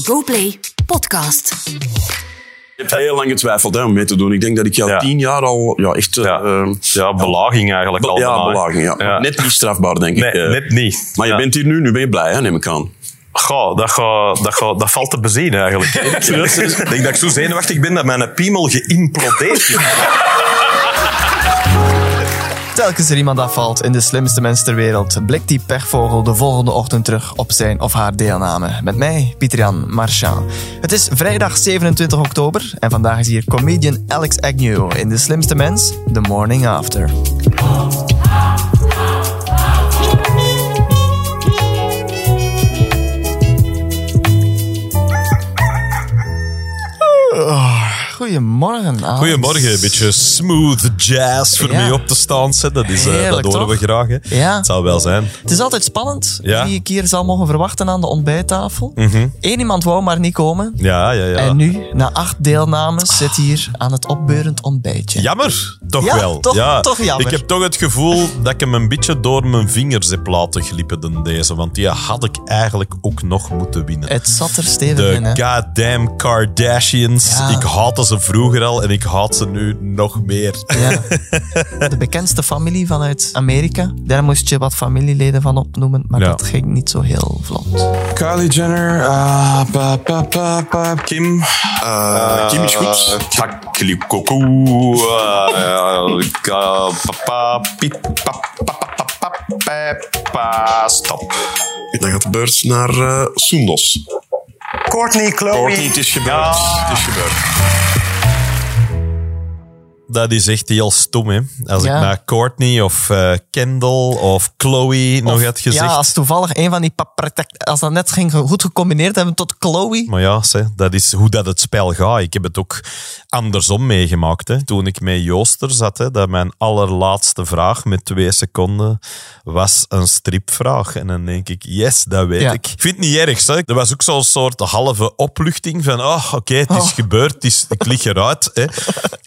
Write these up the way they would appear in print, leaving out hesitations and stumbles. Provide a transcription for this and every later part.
GoPlay Podcast. Je hebt heel lang getwijfeld hè, om mee te doen. Ik denk dat ik jou 10 jaar al echt... belaging eigenlijk al. Ja, belaging. Ja. Ja. Net niet strafbaar, denk ik. Net niet. Maar je bent hier nu ben je blij, hè, neem ik aan. Goh, dat valt te bezien eigenlijk. Ik denk dat ik zo zenuwachtig ben dat mijn piemel geïmplodeerd is. Telkens er iemand afvalt in de slimste mens ter wereld, blikt die pechvogel de volgende ochtend terug op zijn of haar deelname. Met mij, Pieter-Jan Marchand. Het is vrijdag 27 oktober en vandaag is hier comedian Alex Agnew in de slimste mens, The Morning After. Goedemorgen, Alex. Goedemorgen. Een beetje smooth jazz voor mee op te staan. Dat horen we graag. Hè. Ja. Het zal wel zijn. Het is altijd spannend wie ik hier zal mogen verwachten aan de ontbijttafel. Mm-hmm. Eén iemand wou maar niet komen. Ja. En nu, na 8 deelnames, zit hier aan het opbeurend ontbijtje. Jammer, toch wel. Toch jammer. Ik heb toch het gevoel dat ik hem een beetje door mijn vingers heb laten glippen dan deze. Want die had ik eigenlijk ook nog moeten winnen. Het zat er stevig in. De goddamn Kardashians. Ja. Ik haat ze vroeger al en ik haat ze nu nog meer. Ja. De bekendste familie vanuit Amerika. Daar moest je wat familieleden van opnoemen, maar dat ging niet zo heel vlot. Kylie Jenner, Kim. Kim is goed. Stop. Dan gaat de beurt naar Soundos. Courtney, Chloe. Courtney, het is gebeurd. Ja. Het is gebeurd. Dat is echt heel stom, hè. Als ik naar Courtney of Kendall of Chloe nog had gezegd... Ja, als toevallig een van die... Als dat net ging goed gecombineerd hebben tot Chloe... Maar ja, dat is hoe dat het spel gaat. Ik heb het ook andersom meegemaakt, hè. Toen ik met Jooster zat, hè, dat mijn allerlaatste vraag met 2 seconden was een stripvraag. En dan denk ik, yes, dat weet ik. Ik vind het niet erg, hè. Er was ook zo'n soort halve opluchting van... Oh, oké, het is gebeurd. Ik lig eruit, hè.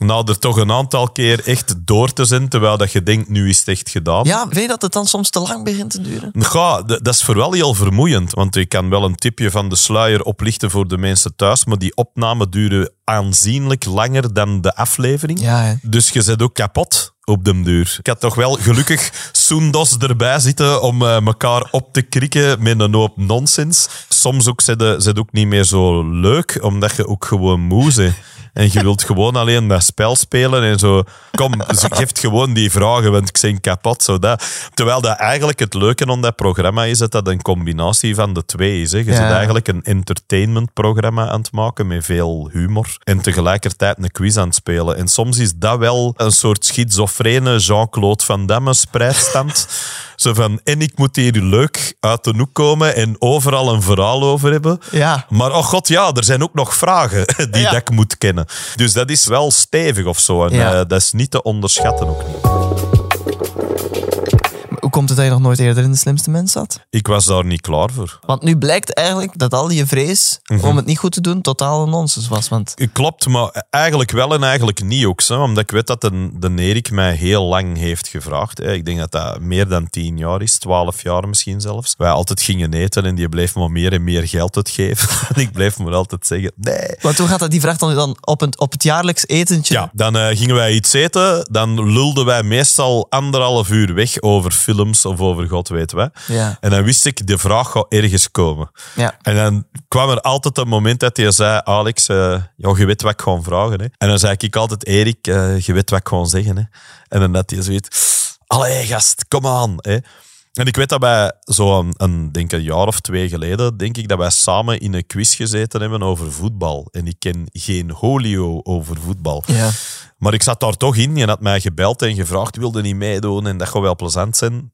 Nou, er toch een aantal keer echt door te zijn, terwijl dat je denkt, nu is het echt gedaan. Ja, weet je dat het dan soms te lang begint te duren? Ja, dat is vooral heel vermoeiend, want ik kan wel een tipje van de sluier oplichten voor de mensen thuis, maar die opnamen duren aanzienlijk langer dan de aflevering. Ja, dus je bent ook kapot op den duur. Ik had toch wel gelukkig Soundos erbij zitten om elkaar op te krikken met een hoop nonsens. Soms ook zit ook niet meer zo leuk, omdat je ook gewoon moe bent. En je wilt gewoon alleen dat spel spelen en zo. Kom, ze geeft gewoon die vragen, want ik ben kapot. Zo dat. Terwijl dat eigenlijk het leuke aan dat programma is, dat dat een combinatie van de twee is. Hè. Je zit eigenlijk een entertainmentprogramma aan het maken met veel humor. En tegelijkertijd een quiz aan het spelen. En soms is dat wel een soort schizofrene Jean-Claude Van Damme spreidstand. Zo van, en ik moet hier leuk uit de hoek komen en overal een verhaal over hebben. Ja. Maar oh god, er zijn ook nog vragen die dat ik moet kennen. Dus dat is wel stevig of zo. En dat is niet te onderschatten ook niet. Hoe komt het dat je nog nooit eerder in de slimste mens zat? Ik was daar niet klaar voor. Want nu blijkt eigenlijk dat al je vrees om het niet goed te doen totaal nonsens was. Want... Klopt, maar eigenlijk wel en eigenlijk niet ook. Zo, omdat ik weet dat de Erik mij heel lang heeft gevraagd. Ik denk dat dat meer dan 10 jaar is. 12 jaar misschien zelfs. Wij altijd gingen eten en die bleef me meer en meer geld uitgeven. En ik bleef me altijd zeggen, nee. Want hoe gaat dat? Die vraag dan op het jaarlijks etentje? Ja, dan gingen wij iets eten. Dan lulden wij meestal 1,5 uur weg over films of over god weet wat. Ja. En dan wist ik, de vraag gaat ergens komen. Ja. En dan kwam er altijd een moment dat hij zei, Alex, je weet wat ik ga vragen. Hè. En dan zei ik altijd, Erik, je weet wat ik ga zeggen. Hè. En dan had hij zoiets, allee gast, kom aan. Hè. En ik weet dat wij zo'n een jaar of 2 geleden, denk ik, dat wij samen in een quiz gezeten hebben over voetbal. En ik ken geen holio over voetbal. Ja. Maar ik zat daar toch in. Je had mij gebeld en gevraagd, wilde niet meedoen en dat gaat wel plezant zijn.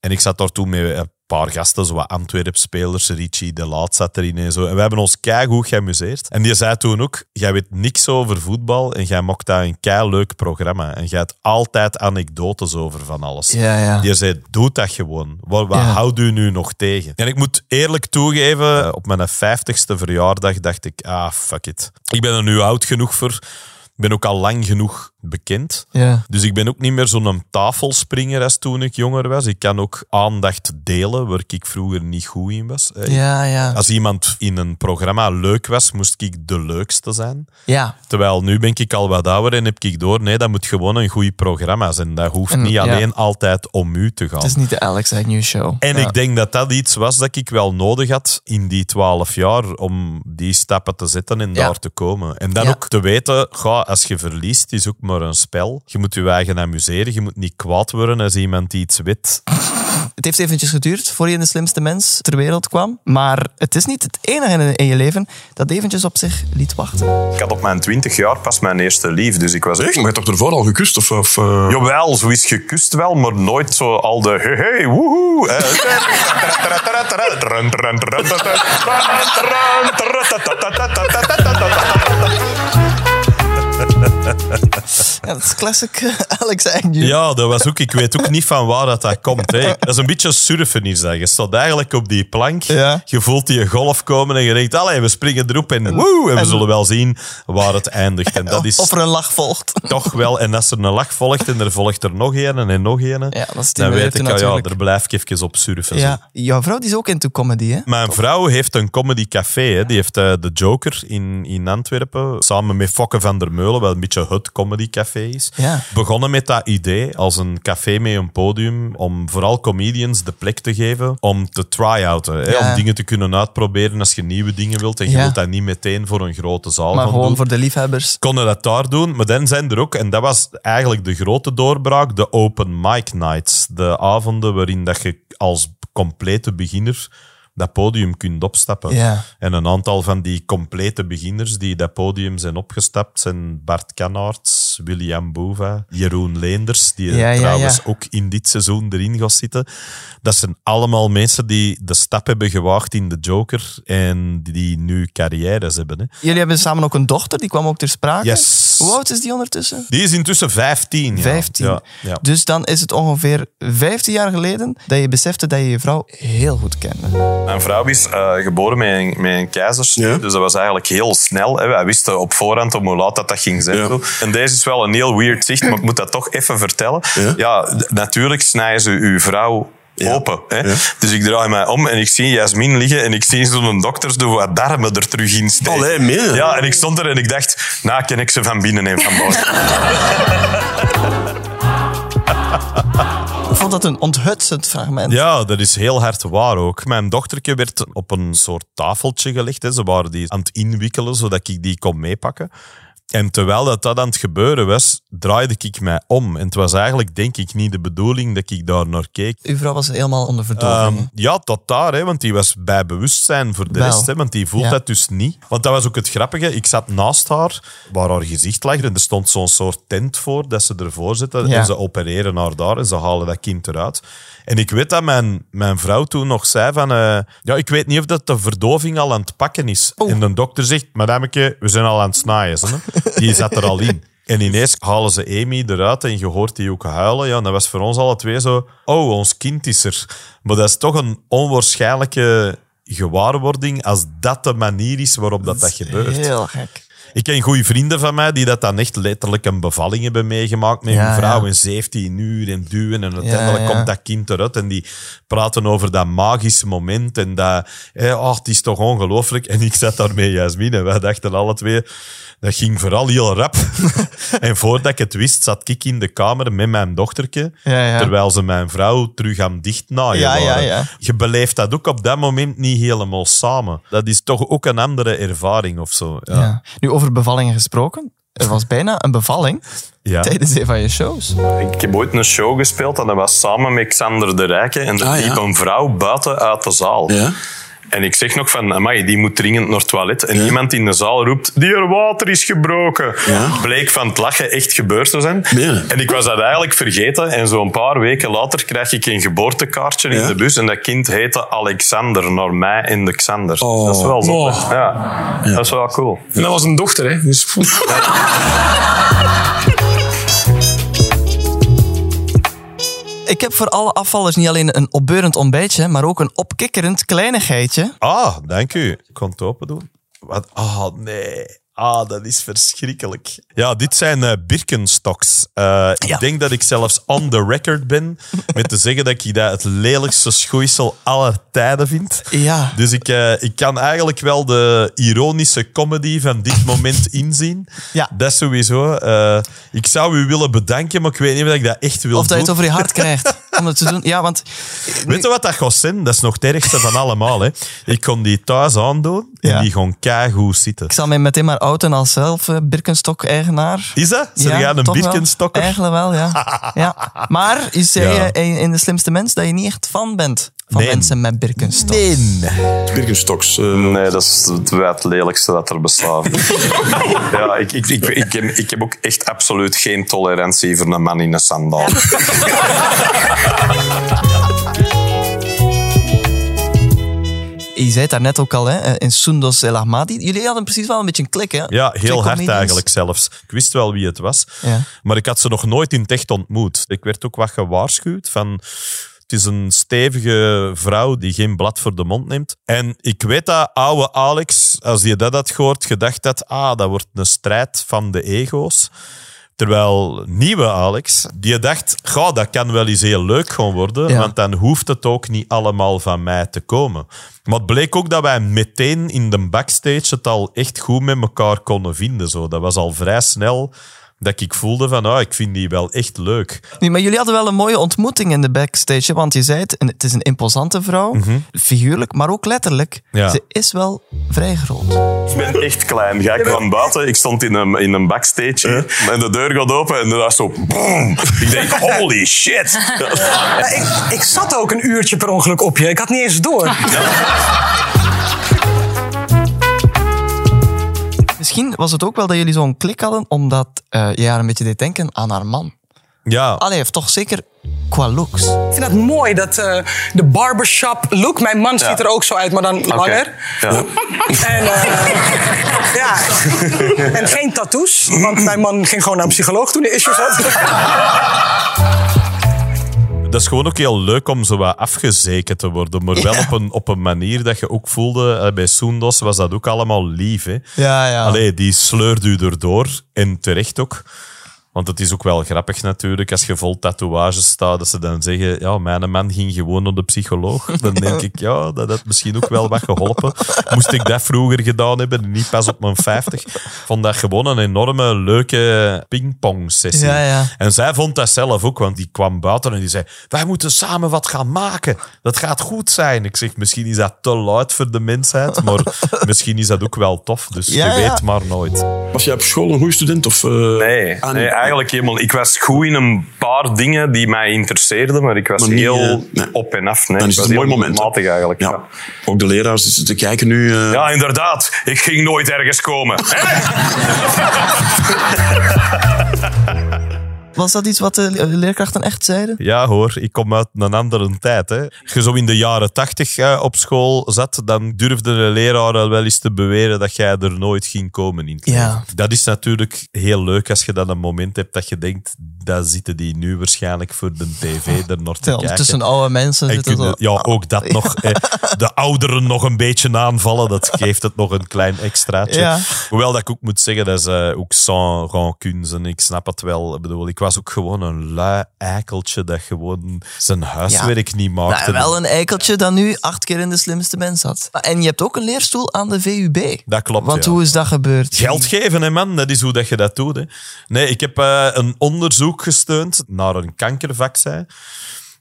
En ik zat daar toen met een paar gasten, zoals Antwerp-spelers, Richie de Laat zat erin en zo. En we hebben ons keigoed geamuseerd. En die zei toen ook, jij weet niks over voetbal en jij maakt daar een keileuk programma. En jij hebt altijd anekdotes over van alles. Ja, ja. Die zei, doe dat gewoon. Wat houdt u nu nog tegen? En ik moet eerlijk toegeven, op mijn 50ste verjaardag dacht ik, fuck it. Ik ben er nu oud genoeg voor. Ik ben ook al lang genoeg bekend. Ja. Dus ik ben ook niet meer zo'n tafelspringer als toen ik jonger was. Ik kan ook aandacht delen, waar ik vroeger niet goed in was. Ja, ja. Als iemand in een programma leuk was, moest ik de leukste zijn. Ja. Terwijl nu ben ik al wat ouder en heb ik door, nee, dat moet gewoon een goed programma zijn. Dat hoeft niet alleen altijd om u te gaan. Het is niet de Alex Agnew show. En ik denk dat dat iets was dat ik wel nodig had in die 12 jaar om die stappen te zetten en daar te komen. En dan ook te weten, ga, als je verliest, is ook maar een spel. Je moet je eigen amuseren. Je moet niet kwaad worden als iemand iets weet. Het heeft eventjes geduurd voor je de slimste mens ter wereld kwam. Maar het is niet het enige in je leven dat eventjes op zich liet wachten. Ik had op mijn 20 jaar pas mijn eerste lief. Dus ik was echt... Maar je hebt toch ervoor al gekust? Of Jawel, zo is gekust wel, maar nooit zo al de... Hey, woehoe. Ja, dat is classic Alex Agnew. Ja, dat was ook... Ik weet ook niet van waar dat komt. Hè. Dat is een beetje surfen is dat. Je staat eigenlijk op die plank. Ja. Je voelt die golf komen en je denkt... Allee, we springen erop en woe, en we zullen wel zien waar het eindigt. En dat is of er een lach volgt. Toch wel. En als er een lach volgt en er volgt er nog een en nog een... Ja, dat is dan weet ik, daar blijf ik even op surfen. Ja. Jouw vrouw die is ook into comedy, hè? Mijn vrouw heeft een comedycafé. Hè. Die heeft de Joker in Antwerpen. Samen met Fokke van der Meulen, wel een beetje het comedycafé is. Ja. Begonnen met dat idee als een café met een podium om vooral comedians de plek te geven om te try-outen. Ja. Hè, om dingen te kunnen uitproberen als je nieuwe dingen wilt. En je wilt dat niet meteen voor een grote zaal maar gewoon doen. Voor de liefhebbers. Konden dat daar doen. Maar dan zijn er ook, en dat was eigenlijk de grote doorbraak, de open mic nights. De avonden waarin dat je als complete beginner dat podium kunt opstappen. Yeah. En een aantal van die complete beginners die dat podium zijn opgestapt zijn Bart Canaerts, William Boeva, Jeroen Leenders, die trouwens ook in dit seizoen erin gaat zitten. Dat zijn allemaal mensen die de stap hebben gewaagd in de Joker en die nu carrières hebben. Hè. Jullie hebben samen ook een dochter, die kwam ook ter sprake. Yes. Hoe oud is die ondertussen? Die is intussen 15. 15. Ja, ja. Dus dan is het ongeveer 15 jaar geleden dat je besefte dat je je vrouw heel goed kende. Mijn vrouw is geboren met een keizersnee, dus dat was eigenlijk heel snel. Hè. Wij wisten op voorhand om hoe laat dat ging zijn. Ja. En deze is wel een heel weird zicht, maar ik moet dat toch even vertellen. Ja, natuurlijk snijden ze uw vrouw open. Hè? Ja. Dus ik draai mij om en ik zie Jasmin liggen en ik zie zo'n dokters doen wat darmen er terug in steken. Allee, meen. Ja, en ik stond er en ik dacht, nou ken ik ze van binnen en van buiten. Ik vond dat een onthutsend fragment. Ja, dat is heel hard waar ook. Mijn dochtertje werd op een soort tafeltje gelegd. Hè. Ze waren die aan het inwikkelen, zodat ik die kon meepakken. En terwijl dat aan het gebeuren was, draaide ik mij om. En het was eigenlijk, denk ik, niet de bedoeling dat ik daar naar keek. Uw vrouw was helemaal onder verdoving. Ja, tot daar, hè, want die was bij bewustzijn voor de rest. Hè, want die voelt dat dus niet. Want dat was ook het grappige. Ik zat naast haar, waar haar gezicht lag. En er stond zo'n soort tent voor, dat ze ervoor zitten. Ja. En ze opereren haar daar en ze halen dat kind eruit. En ik weet dat mijn vrouw toen nog zei van... ik weet niet of dat de verdoving al aan het pakken is. Oh. En de dokter zegt, madameke, we zijn al aan het snijden. Die zat er al in. En ineens halen ze Amy eruit en je hoort die ook huilen. Ja, en dat was voor ons alle twee zo... Oh, ons kind is er. Maar dat is toch een onwaarschijnlijke gewaarwording als dat de manier is waarop dat gebeurt. Heel gek. Ik ken goede vrienden van mij die dat dan echt letterlijk een bevalling hebben meegemaakt met hun vrouw in 17 uur en duwen. En uiteindelijk komt dat kind eruit en die praten over dat magische moment. En dat... het is toch ongelooflijk. En ik zat daar met Jasmin en wij dachten alle twee... Dat ging vooral heel rap. En voordat ik het wist, zat ik in de kamer met mijn dochtertje. Ja, ja. Terwijl ze mijn vrouw terug aan dichtnaaien waren. Ja, ja. Je beleeft dat ook op dat moment niet helemaal samen. Dat is toch ook een andere ervaring of zo. Ja. Ja. Nu, over bevallingen gesproken. Er was bijna een bevalling tijdens een van je shows. Ik heb ooit een show gespeeld en dat was samen met Xander de Rijke. En er liep een vrouw buiten uit de zaal. Ja. En ik zeg nog van, amai, die moet dringend naar het toilet. En iemand in de zaal roept, die er water is gebroken. Ja. Bleek van het lachen echt gebeurd te zijn. Ja. En ik was dat eigenlijk vergeten. En zo'n paar weken later krijg ik een geboortekaartje in de bus. En dat kind heette Alexander, naar mij en de Xander. Oh. Dat is wel zo. Ja. Dat is wel cool. En dat was een dochter, hè? Dus... Ik heb voor alle afvallers niet alleen een opbeurend ontbijtje, maar ook een opkikkerend kleinigheidje. Ah, dank u. Ik kon het open doen. Wat? Oh, nee. Ah, dat is verschrikkelijk. Ja, dit zijn Birkenstocks. Ja. Ik denk dat ik zelfs on the record ben met te zeggen dat ik dat het lelijkste schoeisel aller tijden vind. Ja. Dus ik kan eigenlijk wel de ironische comedy van dit moment inzien. Ja. Dat sowieso. Ik zou u willen bedanken, maar ik weet niet of ik dat echt wil doen. Of dat je het over je hart krijgt om dat te doen. Ja, want... Weet je wat dat gaat zijn? Dat is nog het ergste van allemaal. Hè. Ik kon die thuis aandoen en ja, die gewoon keigoed zitten. Ik zal mij meteen maar outen als zelf Birkenstock-eigenaar. Is dat? Ze gaan een Birkenstocker? Eigenlijk wel, ja. Ja. Maar je zei in De Slimste Mens dat je niet echt fan bent van mensen met Birkenstocks. Nee. Birkenstocks? Nee, dat is het lelijkste dat er bestaat. Ja, ik heb ook echt absoluut geen tolerantie voor een man in een sandaal. Je zei het daarnet ook al, hè, in Soundos El Ahmadi. Jullie hadden precies wel een beetje een klik, hè? Ja, heel hard eigenlijk zelfs. Ik wist wel wie het was. Ja. Maar ik had ze nog nooit in het echt ontmoet. Ik werd ook wat gewaarschuwd van... Het is een stevige vrouw die geen blad voor de mond neemt. En ik weet dat oude Alex, als je dat had gehoord, gedacht had... Ah, dat wordt een strijd van de ego's. Terwijl nieuwe Alex, die dacht... Goh, dat kan wel eens heel leuk gaan worden. Ja. Want dan hoeft het ook niet allemaal van mij te komen. Maar het bleek ook dat wij meteen in de backstage het al echt goed met elkaar konden vinden. Zo. Dat was al vrij snel... Dat ik voelde van, ik vind die wel echt leuk. Nee, maar jullie hadden wel een mooie ontmoeting in de backstage. Hè? Want je zei het is een imposante vrouw. Mm-hmm. Figuurlijk, maar ook letterlijk. Ja. Ze is wel vrij groot. Ik ben echt klein. Ga ik van buiten. Ik stond in een backstage. En de deur gaat open en daar zo... Boom. Ik denk, holy shit. Ja, ik zat ook een uurtje per ongeluk op je. Ik had niet eens door. Ja. Misschien was het ook wel dat jullie zo'n klik hadden, omdat jij haar een beetje deed denken aan haar man. Ja. Allee, heeft toch zeker qua looks. Ik vind dat mooi, dat de barbershop look... Mijn man ziet er ook zo uit, maar dan langer. Ja. En geen tattoos, want mijn man ging gewoon naar een psycholoog toen hij issues had. Dat is gewoon ook heel leuk om zo wat afgezekerd te worden. Maar wel op een manier dat je ook voelde... Bij Soundos was dat ook allemaal lief. Hè? Ja. Allee, die sleurt u erdoor. En terecht ook. Want het is ook wel grappig natuurlijk. Als je vol tatoeages staat, dat ze dan zeggen... Ja, mijn man ging gewoon naar de psycholoog. Dan denk ik, ja, dat had misschien ook wel wat geholpen. Moest ik dat vroeger gedaan hebben en niet pas op mijn 50. Vond dat gewoon een enorme, leuke pingpong-sessie. Ja. En zij vond dat zelf ook, want die kwam buiten en die zei... Wij moeten samen wat gaan maken. Dat gaat goed zijn. Ik zeg, misschien is dat te luid voor de mensheid, maar misschien is dat ook wel tof. Dus je weet maar nooit. Was jij op school een goede student? Of, nee, eigenlijk helemaal. Ik was goed in een paar dingen die mij interesseerden, maar ik was maar niet, heel op en af. Nee. Dan is het een mooi moment. Eigenlijk. Ja. Ja. Ook de leraars zitten te kijken nu. Ja, inderdaad. Ik ging nooit ergens komen. Was dat iets wat de leerkrachten echt zeiden? Ja hoor, ik kom uit een andere tijd. Hè. Als je zo in de jaren 80 op school zat, dan durfden de leraren wel eens te beweren dat jij er nooit ging komen in. Ja. Dat is natuurlijk heel leuk als je dan een moment hebt dat je denkt, daar zitten die nu waarschijnlijk voor de tv er nog te kijken. Tussen oude mensen zitten zo. Ja, ook dat nog. Hè. De ouderen nog een beetje aanvallen, dat geeft het nog een klein extraatje. Ja. Hoewel dat ik ook moet zeggen, dat is ook sans rancune. Ik snap het wel. Ik was ook gewoon een lui eikeltje dat gewoon zijn huiswerk niet maakte. Nou, wel een eikeltje dat nu 8 keer in De Slimste Mens zat. En je hebt ook een leerstoel aan de VUB. Dat klopt. Want hoe is dat gebeurd? Geld geven, hè, man. Dat is hoe dat je dat doet. Hè. Nee, ik heb een onderzoek gesteund naar een kankervaccin.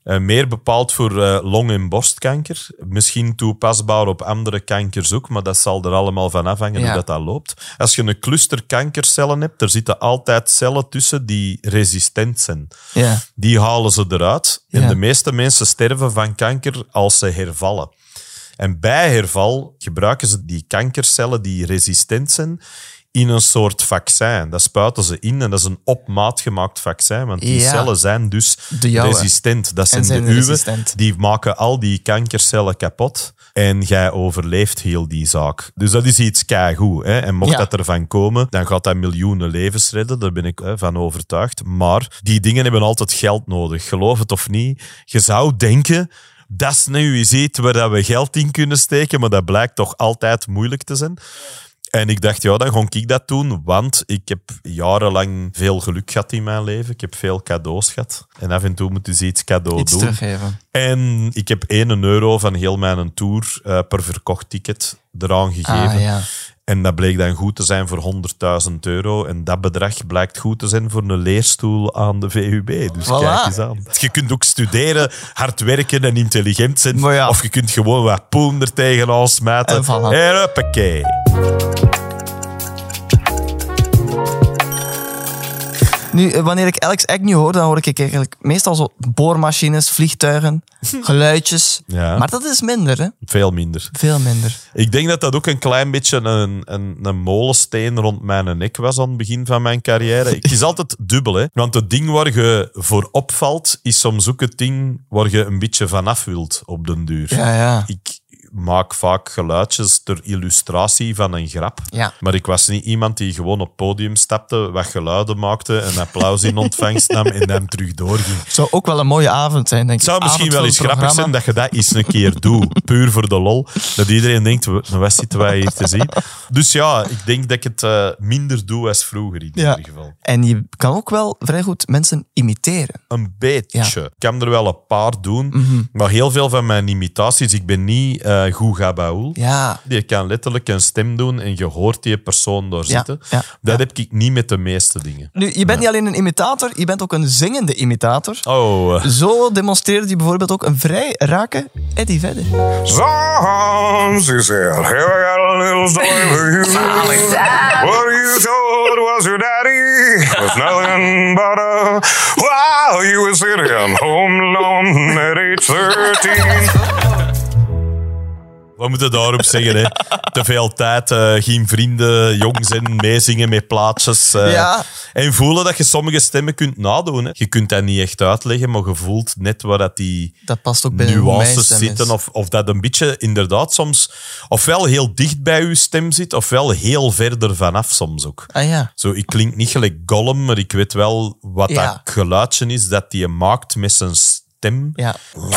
Meer bepaald voor long- en borstkanker. Misschien toepasbaar op andere kankers ook, maar dat zal er allemaal van afhangen hoe dat loopt. Als je een cluster kankercellen hebt, er zitten altijd cellen tussen die resistent zijn. Ja. Die halen ze eruit. Ja. En de meeste mensen sterven van kanker als ze hervallen. En bij herval gebruiken ze die kankercellen die resistent zijn in een soort vaccin. Dat spuiten ze in en dat is een op maat gemaakt vaccin, want die cellen zijn dus resistent. Dat zijn de uwe. Die maken al die kankercellen kapot en jij overleeft heel die zaak. Dus dat is iets keigoed. Hè? En mocht dat ervan komen, dan gaat dat miljoenen levens redden. Daar ben ik van overtuigd. Maar die dingen hebben altijd geld nodig. Geloof het of niet. Je zou denken... Dat is nu iets waar we geld in kunnen steken, maar dat blijkt toch altijd moeilijk te zijn. En ik dacht, ja, dan ga ik dat doen, want ik heb jarenlang veel geluk gehad in mijn leven. Ik heb veel cadeaus gehad. En af en toe moet dus iets cadeau doen. Iets teruggeven. En ik heb €1 van heel mijn tour per verkocht ticket eraan gegeven. Ah, ja. En dat bleek dan goed te zijn voor €100.000. En dat bedrag blijkt goed te zijn voor een leerstoel aan de VUB. Dus voilà. Kijk eens aan. Je kunt ook studeren, hard werken en intelligent zijn. Ja. Of je kunt gewoon wat poen er tegenaan smijten. En voilà. En hoppakee. Nu, wanneer ik Alex Agnew hoor, dan hoor ik eigenlijk meestal zo boormachines, vliegtuigen, geluidjes. Ja. Maar dat is minder, hè? Veel minder. Veel minder. Ik denk dat dat ook een klein beetje een molensteen rond mijn nek was aan het begin van mijn carrière. Het is altijd dubbel, hè? Want het ding waar je voor opvalt, is soms ook het ding waar je een beetje vanaf wilt op den duur. Ja, ja. Ik maak vaak geluidjes ter illustratie van een grap. Ja. Maar ik was niet iemand die gewoon op het podium stapte, wat geluiden maakte, een applaus in ontvangst nam en dan terug doorging. Het zou ook wel een mooie avond zijn, denk ik. Het zou misschien wel eens grappig zijn dat je dat eens een keer doet. Puur voor de lol. Dat iedereen denkt, wat zitten wij hier te zien? Dus ja, ik denk dat ik het minder doe als vroeger in ieder geval. En je kan ook wel vrij goed mensen imiteren. Een beetje. Ja. Ik kan er wel een paar doen. Mm-hmm. Maar heel veel van mijn imitaties, ik ben niet... Guga Baul. Ja. Je kan letterlijk een stem doen en je hoort die persoon daar zitten. Ja, ja, dat heb ik niet met de meeste dingen. Nu, je bent niet alleen een imitator, je bent ook een zingende imitator. Oh. Zo demonstreerde je bijvoorbeeld ook een vrij rake Eddie Vedder. Soms you said, here I got a little story for you. What you told was your daddy. Was nothing but a while you were sitting home alone at age 13. We moeten daarop zeggen, hè. Te veel tijd, geen vrienden, jong zijn, meezingen met plaatjes. En voelen dat je sommige stemmen kunt nadoen. Hè. Je kunt dat niet echt uitleggen, maar je voelt net waar dat die dat past ook bij nuances zitten. Of dat een beetje inderdaad soms ofwel heel dicht bij je stem zit, ofwel heel verder vanaf soms ook. Ah, ja. Zo, ik klink niet gelijk Gollum, maar ik weet wel wat dat geluidje is dat die maakt met zijn stem. Ja. Nou,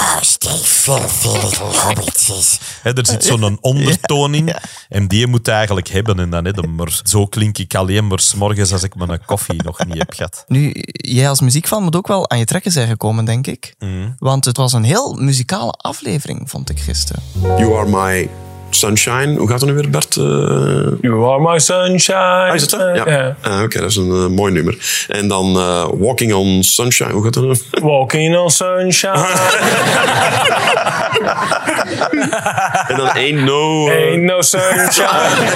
He, er zit zo'n ondertoon in. Ja. En die moet je eigenlijk hebben. En dan net, maar zo klink ik alleen maar 's morgens als ik mijn koffie nog niet heb gehad. Nu, jij als muziekfan moet ook wel aan je trekken zijn gekomen, denk ik. Mm. Want het was een heel muzikale aflevering, vond ik gisteren. You are my... Sunshine, hoe gaat het nu weer, Bert? You are my sunshine. Ah, is het dat? Ja. Yeah. Oké, dat is een mooi nummer. En dan Walking on Sunshine, hoe gaat dat nu? Walking on Sunshine. En dan Ain't no sunshine.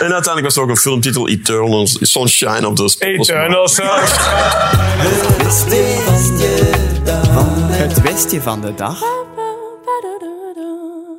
En uiteindelijk was er ook een filmtitel, Eternal Sunshine of the... Eternal Sunshine. Het westje van de dag.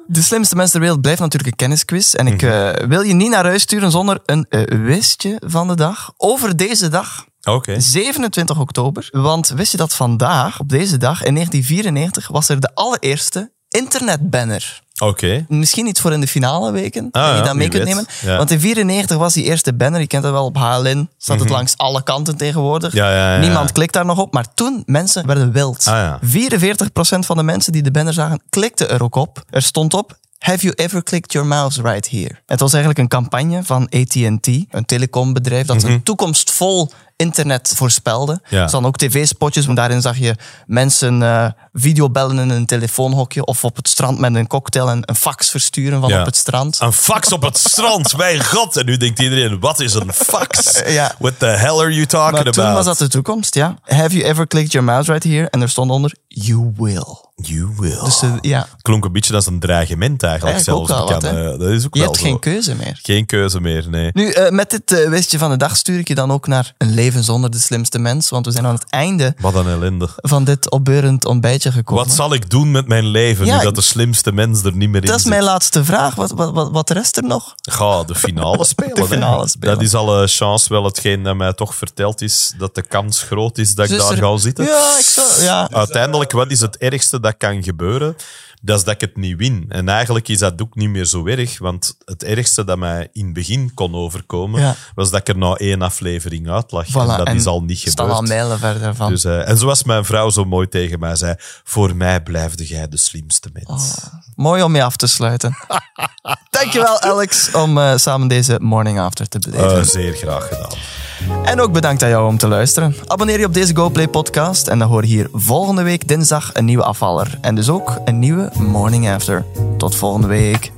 De slimste mens ter wereld blijft natuurlijk een kennisquiz. En ik wil je niet naar huis sturen zonder een westje van de dag. Over deze dag. Okay. 27 oktober. Want wist je dat vandaag, op deze dag, in 1994, was er de allereerste internetbanner. Okay. Misschien iets voor in de finale weken, dat je dat mee kunt nemen. Ja. Want in 1994 was die eerste banner, je kent dat wel op HLN, staat het langs alle kanten tegenwoordig. Ja. Niemand klikt daar nog op, maar toen, mensen werden wild. 44% van de mensen die de banner zagen, klikten er ook op. Er stond op, have you ever clicked your mouse right here? Het was eigenlijk een campagne van AT&T, een telecombedrijf, dat zijn toekomst vol internet voorspelde. Er staan ook tv-spotjes, want daarin zag je mensen videobellen in een telefoonhokje of op het strand met een cocktail en een fax versturen van op het strand. Een fax op het strand, mijn god! En nu denkt iedereen, wat is een fax? What the hell are you talking about? Toen was dat de toekomst, ja. Have you ever clicked your mouse right here? En er stond onder, you will. You will. Dus, klonk een beetje als een dreigement eigenlijk zelfs. Dat is ook je wel hebt zo. Geen keuze meer. Geen keuze meer, nee. Nu, met dit westje van de dag stuur ik je dan ook naar een leven zonder de slimste mens, want we zijn aan het einde van dit opbeurend ontbijtje gekomen. Wat zal ik doen met mijn leven nu dat de slimste mens er niet meer in zit? Dat is mijn laatste vraag. Wat rest er nog? Ga de finale spelen. Dat is al een chance wel hetgeen dat mij toch verteld is, dat de kans groot is dat ik daar ga zitten. Uiteindelijk, wat is het ergste dat kan gebeuren? dat is dat ik het niet win. En eigenlijk is dat ook niet meer zo erg, want het ergste dat mij in het begin kon overkomen, was dat ik er nou 1 aflevering uit lag. Voilà, en dat en is al niet gebeurd. Al mijlen verder van. Dus, en zoals mijn vrouw zo mooi tegen mij zei, voor mij blijfde jij de slimste mens. Oh, mooi om je af te sluiten. Dankjewel, Alex, om samen deze morning after te beleven. Zeer graag gedaan. En ook bedankt aan jou om te luisteren. Abonneer je op deze GoPlay podcast en dan hoor je hier volgende week dinsdag een nieuwe afvaller. En dus ook een nieuwe Morning After. Tot volgende week.